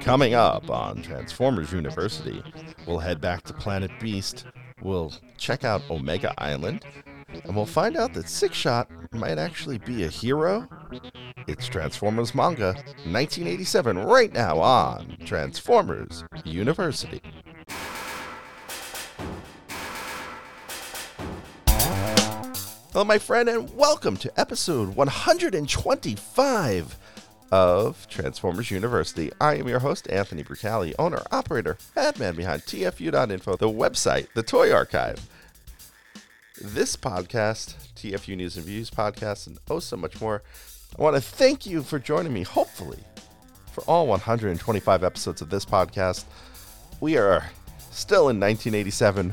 Coming up on Transformers University, we'll head back to Planet Beast, we'll check out Omega Island, and we'll find out that Sixshot might actually be a hero. It's Transformers Manga 1987 right now on Transformers University. Hello, my friend, and welcome to episode 125 of Transformers University. I am your host, Anthony Brucalli, owner, operator, madman behind TFU.info, the website, the toy archive. This podcast, TFU News and Views podcast, and oh so much more. I want to thank you for joining me, hopefully, for all 125 episodes of this podcast. We are still in 1987,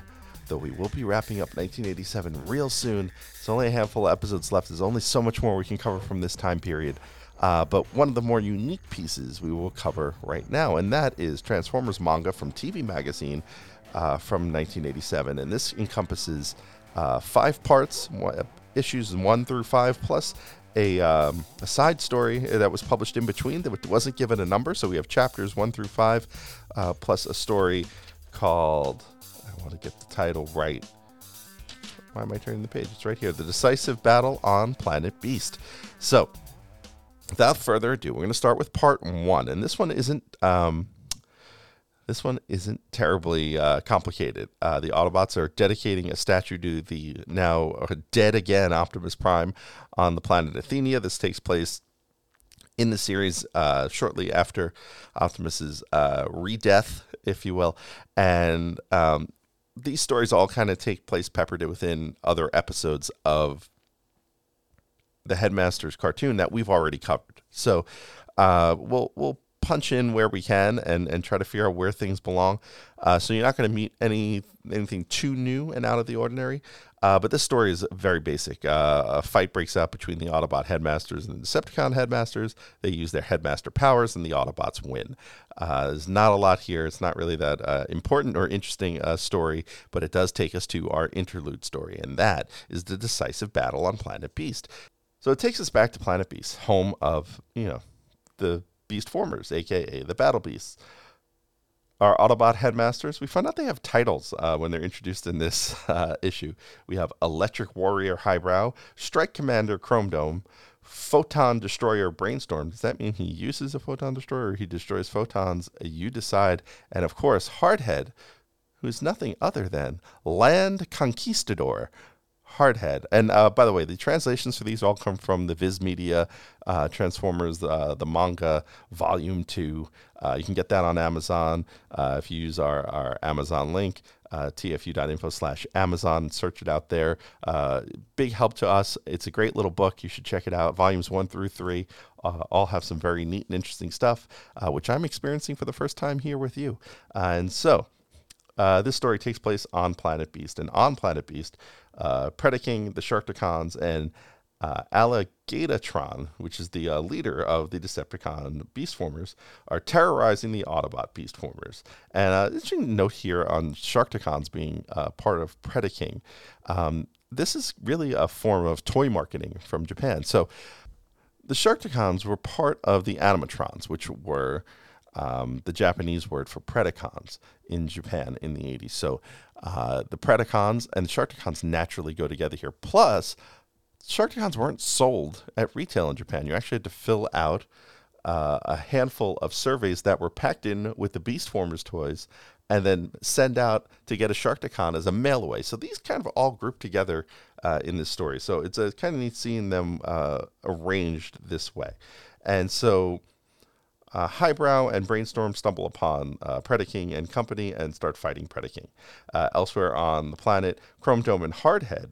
though we will be wrapping up 1987 real soon. It's only a handful of episodes left. There's only so much more we can cover from this time period. But one of the more unique pieces we will cover right now, and that is Transformers Manga from TV Magazine from 1987. And this encompasses 5 parts, issues 1 through 5, plus a side story that was published in between that wasn't given a number. So we have chapters 1 through 5, plus a story called, I want to get the title right. Why am I turning the page? It's right here. The Decisive Battle on Planet Beast. So without further ado, we're going to start with part 1. And this one isn't terribly complicated. The Autobots are dedicating a statue to the now dead again Optimus Prime on the planet Athenia. This takes place in the series shortly after Optimus's re-death, if you will. And these stories all kind of take place peppered within other episodes of the Headmaster's cartoon that we've already covered. So we'll punch in where we can and try to figure out where things belong. So you're not going to meet anything too new and out of the ordinary. But this story is very basic. A fight breaks out between the Autobot Headmasters and the Decepticon Headmasters. They use their Headmaster powers and the Autobots win. There's not a lot here. It's not really that important or interesting story, but it does take us to our interlude story, and that is the decisive battle on Planet Beast. So it takes us back to Planet Beast, home of, the Beastformers, a.k.a. the Battle Beasts. Our Autobot Headmasters, we find out they have titles when they're introduced in this issue. We have Electric Warrior Highbrow, Strike Commander Chromedome, Photon Destroyer Brainstorm. Does that mean he uses a Photon Destroyer or he destroys photons? You decide. And, of course, Hardhead, who is nothing other than Land Conquistador. Hardhead. And by the way, the translations for these all come from the Viz Media Transformers, the Manga Volume 2. You can get that on Amazon if you use our Amazon link, tfu.info/Amazon. Search it out there. Big help to us. It's a great little book. You should check it out. Volumes 1 through 3 all have some very neat and interesting stuff, which I'm experiencing for the first time here with you. And so this story takes place on Planet Beast. And on Planet Beast, Predaking, the Sharkticons, and Alligatatron, which is the leader of the Decepticon Beastformers, are terrorizing the Autobot Beastformers. And interesting note here on Sharkticons being part of Predaking. This is really a form of toy marketing from Japan. So the Sharkticons were part of the Animatrons, which were the Japanese word for Predacons in Japan in the 80s. So the Predacons and the Sharkticons naturally go together here. Plus, Sharkticons weren't sold at retail in Japan. You actually had to fill out a handful of surveys that were packed in with the Beastformers toys and then send out to get a Sharkticon as a mail away. So these kind of all grouped together in this story. So it's kind of neat seeing them arranged this way. And so Highbrow and Brainstorm stumble upon Predaking and company and start fighting Predaking. Elsewhere on the planet, Chromedome and Hardhead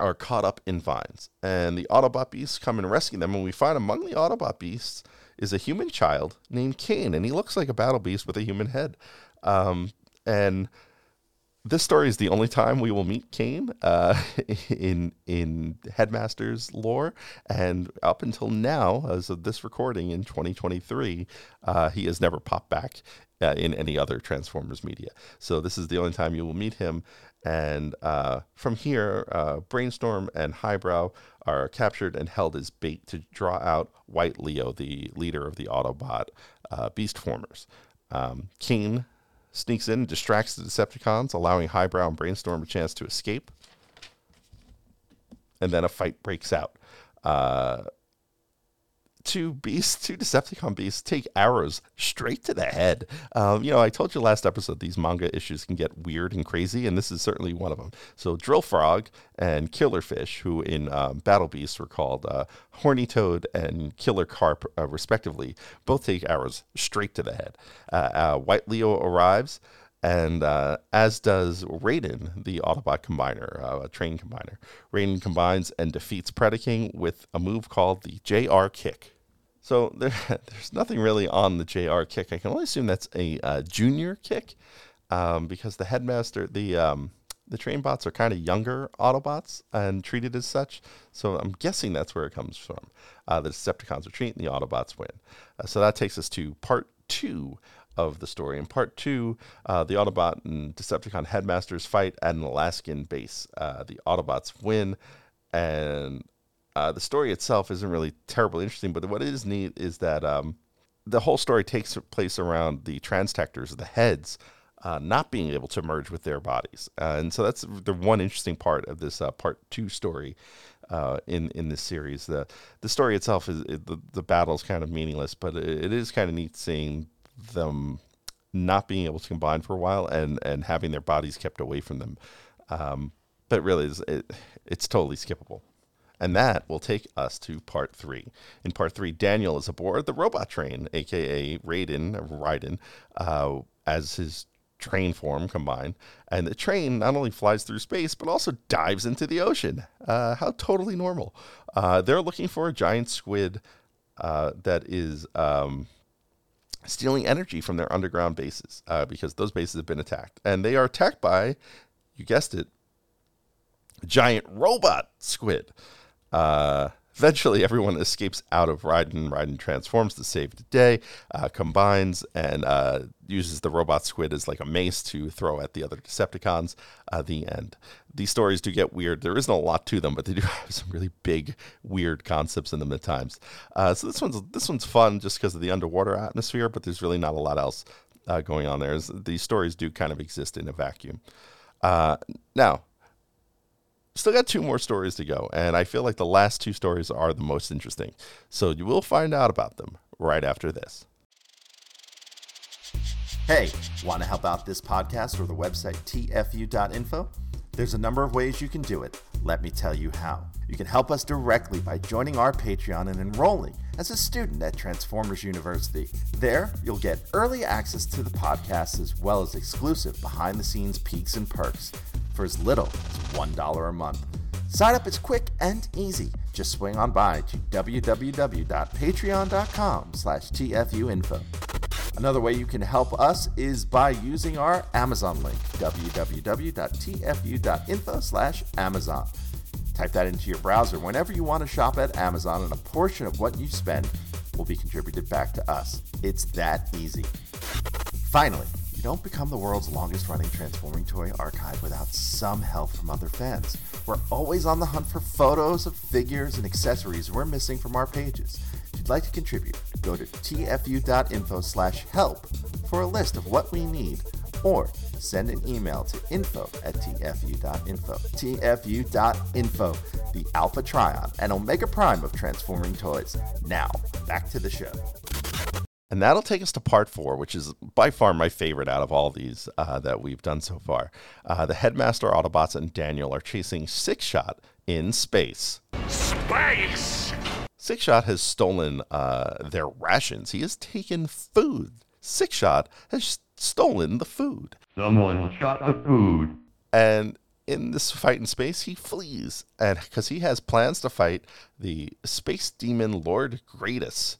are caught up in vines, and the Autobot Beasts come and rescue them, and we find among the Autobot Beasts is a human child named Kane, and he looks like a Battle Beast with a human head. And This story is the only time we will meet Kane in Headmaster's lore, and up until now, as of this recording in 2023, he has never popped back in any other Transformers media. So this is the only time you will meet him. And from here, Brainstorm and Highbrow are captured and held as bait to draw out White Leo, the leader of the Autobot Beastformers. Kane sneaks in and distracts the Decepticons, allowing Highbrow and Brainstorm a chance to escape. And then a fight breaks out. Two Decepticon beasts take arrows straight to the head. I told you last episode these manga issues can get weird and crazy, and this is certainly one of them. So Drill Frog and Killer Fish, who in Battle Beasts were called Horny Toad and Killer Carp, respectively, both take arrows straight to the head. White Leo arrives, and as does Raiden, the Autobot combiner, a train combiner. Raiden combines and defeats Predaking with a move called the JR Kick. So there's nothing really on the JR Kick. I can only assume that's a junior kick, because the headmaster, the train bots are kind of younger Autobots and treated as such. So I'm guessing that's where it comes from. The Decepticons retreat and the Autobots win. So that takes us to part two of the story. In part two, the Autobot and Decepticon headmasters fight at an Alaskan base. The Autobots win, and the story itself isn't really terribly interesting, but what is neat is that the whole story takes place around the transtectors, the heads, not being able to merge with their bodies. And so that's the one interesting part of this part two story in this series. The story itself, the battle's kind of meaningless, but it is kind of neat seeing them not being able to combine for a while and having their bodies kept away from them. But really, it's totally skippable. And that will take us to part three. In part three, Daniel is aboard the robot train, a.k.a. Raiden, as his train form combined. And the train not only flies through space, but also dives into the ocean. How totally normal. They're looking for a giant squid that is... stealing energy from their underground bases, because those bases have been attacked. And they are attacked by, you guessed it, a giant robot squid. Eventually, everyone escapes out of Raiden. Raiden transforms to save the day, combines, and uses the robot squid as like a mace to throw at the other Decepticons. The end. These stories do get weird. There isn't a lot to them, but they do have some really big, weird concepts in them at times. So this one's fun just because of the underwater atmosphere, but there's really not a lot else going on there. These stories do kind of exist in a vacuum. Now, still got two more stories to go, and I feel like the last two stories are the most interesting. So you will find out about them right after this. Hey, want to help out this podcast or the website TFU.info? There's a number of ways you can do it. Let me tell you how. You can help us directly by joining our Patreon and enrolling as a student at Transformers University. There, you'll get early access to the podcast as well as exclusive behind-the-scenes peeks and perks for as little as $1 a month. Sign up is quick and easy. Just swing on by to www.patreon.com/TFU.info. Another way you can help us is by using our Amazon link, www.tfu.info/Amazon. Type that into your browser whenever you want to shop at Amazon, and a portion of what you spend will be contributed back to us. It's that easy. Finally, you don't become the world's longest-running Transforming Toy Archive without some help from other fans. We're always on the hunt for photos of figures and accessories we're missing from our pages. If you'd like to contribute, go to tfu.info/help for a list of what we need, or send an email to info@tfu.info. tfu.info, the Alpha Trion and Omega Prime of Transforming Toys. Now, back to the show. And that'll take us to part four, which is by far my favorite out of all these that we've done so far. The Headmaster Autobots and Daniel are chasing Sixshot in space. Space! Sixshot has stolen their rations. He has taken food. Sixshot has stolen the food. Someone shot the food. And in this fight in space, he flees, and because he has plans to fight the Space Demon Lord Greatus.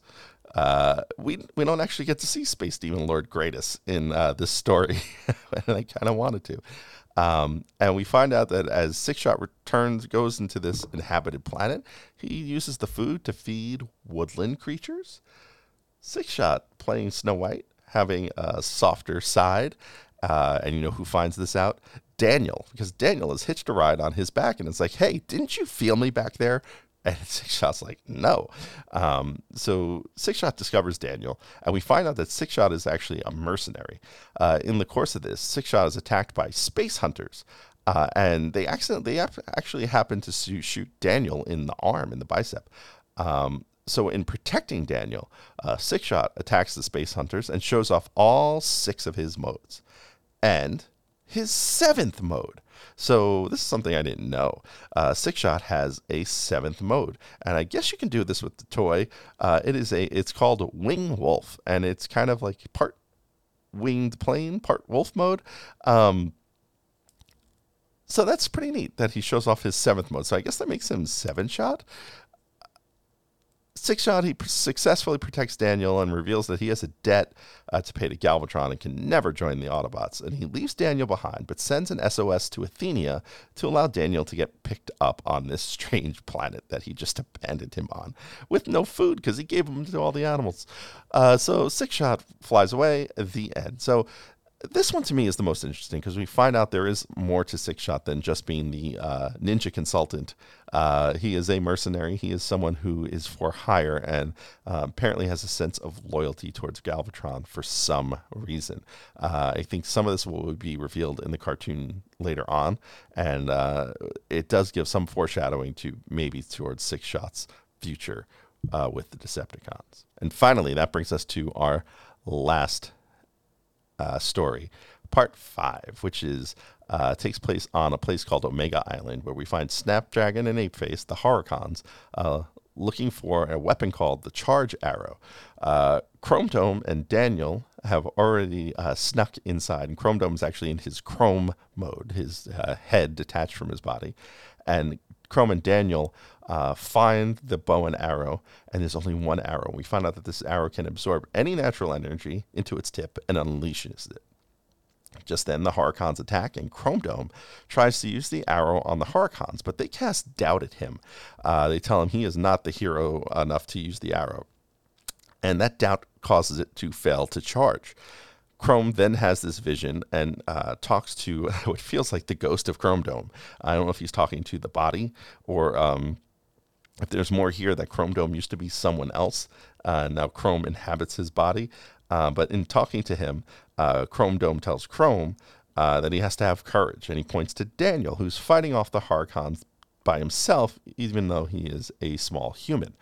We don't actually get to see Space Demon Lord Greatus in this story, and I kind of wanted to. And we find out that as Sixshot returns, goes into this inhabited planet, he uses the food to feed woodland creatures. Sixshot, playing Snow White, having a softer side, and you know who finds this out? Daniel, because Daniel is hitched a ride on his back, and it's like, hey, didn't you feel me back there? And Sixshot's like, no. So Sixshot discovers Daniel, and we find out that Sixshot is actually a mercenary. In the course of this, Sixshot is attacked by space hunters, and they actually happen to shoot Daniel in the arm, in the bicep. So in protecting Daniel, Sixshot attacks the space hunters and shows off all 6 of his modes. And his 7th mode. So this is something I didn't know. Sixshot has a 7th mode, and I guess you can do this with the toy. It's called Wing Wolf, and it's kind of like part winged plane, part wolf mode. So that's pretty neat that he shows off his 7th mode. So I guess that makes him 7-Shot. Sixshot, he successfully protects Daniel and reveals that he has a debt to pay to Galvatron and can never join the Autobots. And he leaves Daniel behind, but sends an SOS to Athenia to allow Daniel to get picked up on this strange planet that he just abandoned him on, with no food because he gave him to all the animals. So Sixshot flies away. The end. So this one to me is the most interesting because we find out there is more to Sixshot than just being the ninja consultant. He is a mercenary. He is someone who is for hire and apparently has a sense of loyalty towards Galvatron for some reason. I think some of this will be revealed in the cartoon later on, and it does give some foreshadowing to maybe towards Sixshot's future with the Decepticons. And finally, that brings us to our last story, part 5, which is takes place on a place called Omega Island, where we find Snapdragon and Apeface, the Horrorcons, looking for a weapon called the Charge Arrow. Chromedome and Daniel have already snuck inside, and Chromedome is actually in his Chrome mode, his head detached from his body, and Chrome and Daniel find the bow and arrow, and there's only one arrow. We find out that this arrow can absorb any natural energy into its tip and unleashes it. Just then, the Horrorcons attack, and Chromedome tries to use the arrow on the Horrorcons, but they cast doubt at him. They tell him he is not the hero enough to use the arrow, and that doubt causes it to fail to charge. Chrome then has this vision and talks to what feels like the ghost of Chromedome. I don't know if he's talking to the body or if there's more here, that Chromedome used to be someone else. Now Chrome inhabits his body. But in talking to him, Chromedome tells Chrome that he has to have courage. And he points to Daniel, who's fighting off the Horrorcons by himself, even though he is a small human.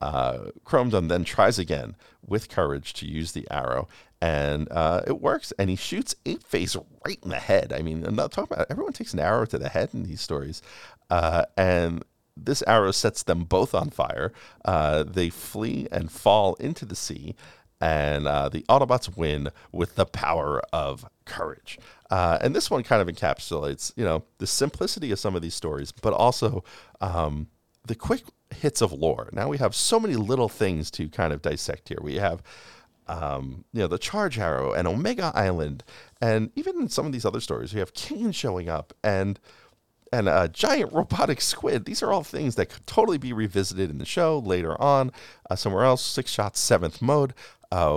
Chromedome then tries again with courage to use the arrow, and it works, and he shoots Apeface right in the head. I mean, I'm not talking about it. Everyone takes an arrow to the head in these stories, and this arrow sets them both on fire. They flee and fall into the sea, and the Autobots win with the power of courage. And this one kind of encapsulates, you know, the simplicity of some of these stories, but also the quick hits of lore. Now we have so many little things to kind of dissect here. We have, you know, the Charge Arrow and Omega Island, and even in some of these other stories, we have Kane showing up and a giant robotic squid. These are all things that could totally be revisited in the show later on, somewhere else. Sixshot's 7th mode,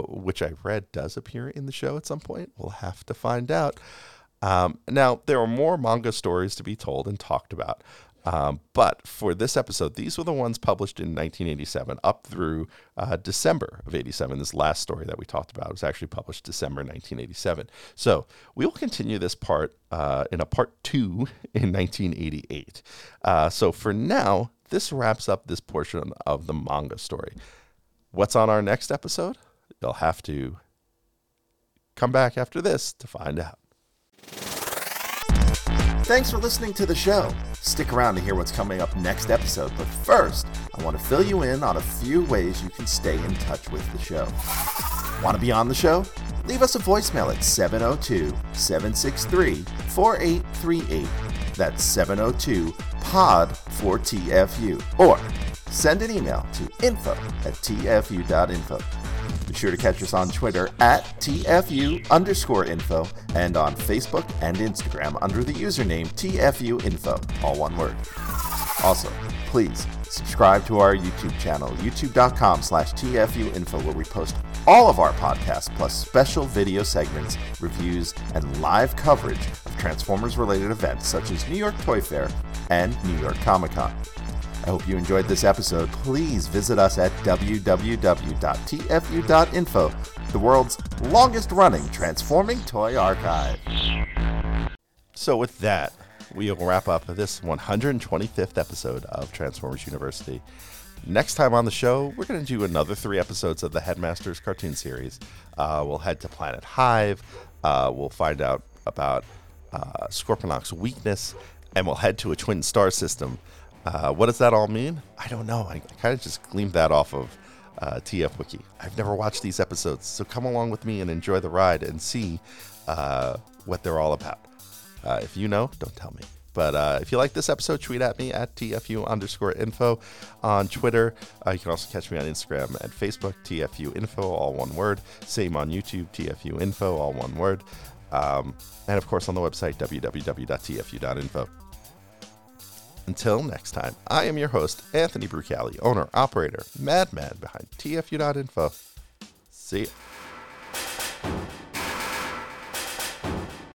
which I read does appear in the show at some point. We'll have to find out. Now there are more manga stories to be told and talked about. But for this episode, these were the ones published in 1987 up through December of 87. This last story that we talked about was actually published December 1987. So we will continue this part in a part 2 in 1988. So for now, this wraps up this portion of the manga story. What's on our next episode? You'll have to come back after this to find out. Thanks for listening to the show. Stick around to hear what's coming up next episode, but first, I want to fill you in on a few ways you can stay in touch with the show. Want to be on the show? Leave us a voicemail at 702-763-4838. That's 702-POD-4TFU. Or send an email to info@tfu.info. Be sure to catch us on Twitter at TFU_info and on Facebook and Instagram under the username TFU.info, all one word. Also, please subscribe to our YouTube channel, youtube.com/TFU.info, where we post all of our podcasts, plus special video segments, reviews, and live coverage of Transformers-related events such as New York Toy Fair and New York Comic Con. I hope you enjoyed this episode. Please visit us at www.tfu.info, the world's longest-running transforming toy archive. So with that, we will wrap up this 125th episode of Transformers University. Next time on the show, we're going to do another 3 episodes of the Headmasters cartoon series. We'll head to Planet Hive. We'll find out about Scorponok's weakness, and we'll head to a twin star system. What does that all mean? I don't know. I kind of just gleaned that off of TF Wiki. I've never watched these episodes, so come along with me and enjoy the ride and see what they're all about. If you know, don't tell me. But if you like this episode, tweet at me at TFU_info on Twitter. You can also catch me on Instagram and Facebook, TFU.info, all one word. Same on YouTube, TFU.info, all one word. And, of course, on the website, www.tfu.info. Until next time, I am your host, Anthony Brucalli, owner, operator, madman behind TFU.info. See ya.